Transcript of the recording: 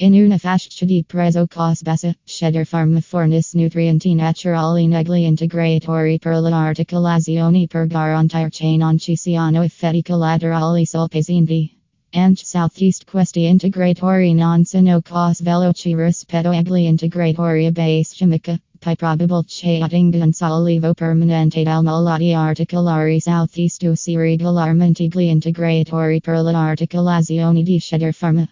In una fascia di prezzo cos bassa, Shedir Pharma fornisce nutrienti naturali negli integratori per le articolazioni per garantire che non ci siano effetti collaterali sul paziente. Anche Southeast questi integratori non sono cos veloci rispetto agli integratori base chimica, pi probabile che attingan sollievo permanente dal malati articolari. Southeast usi regolarmente gli integratori per le articolazioni di Shedir Pharma.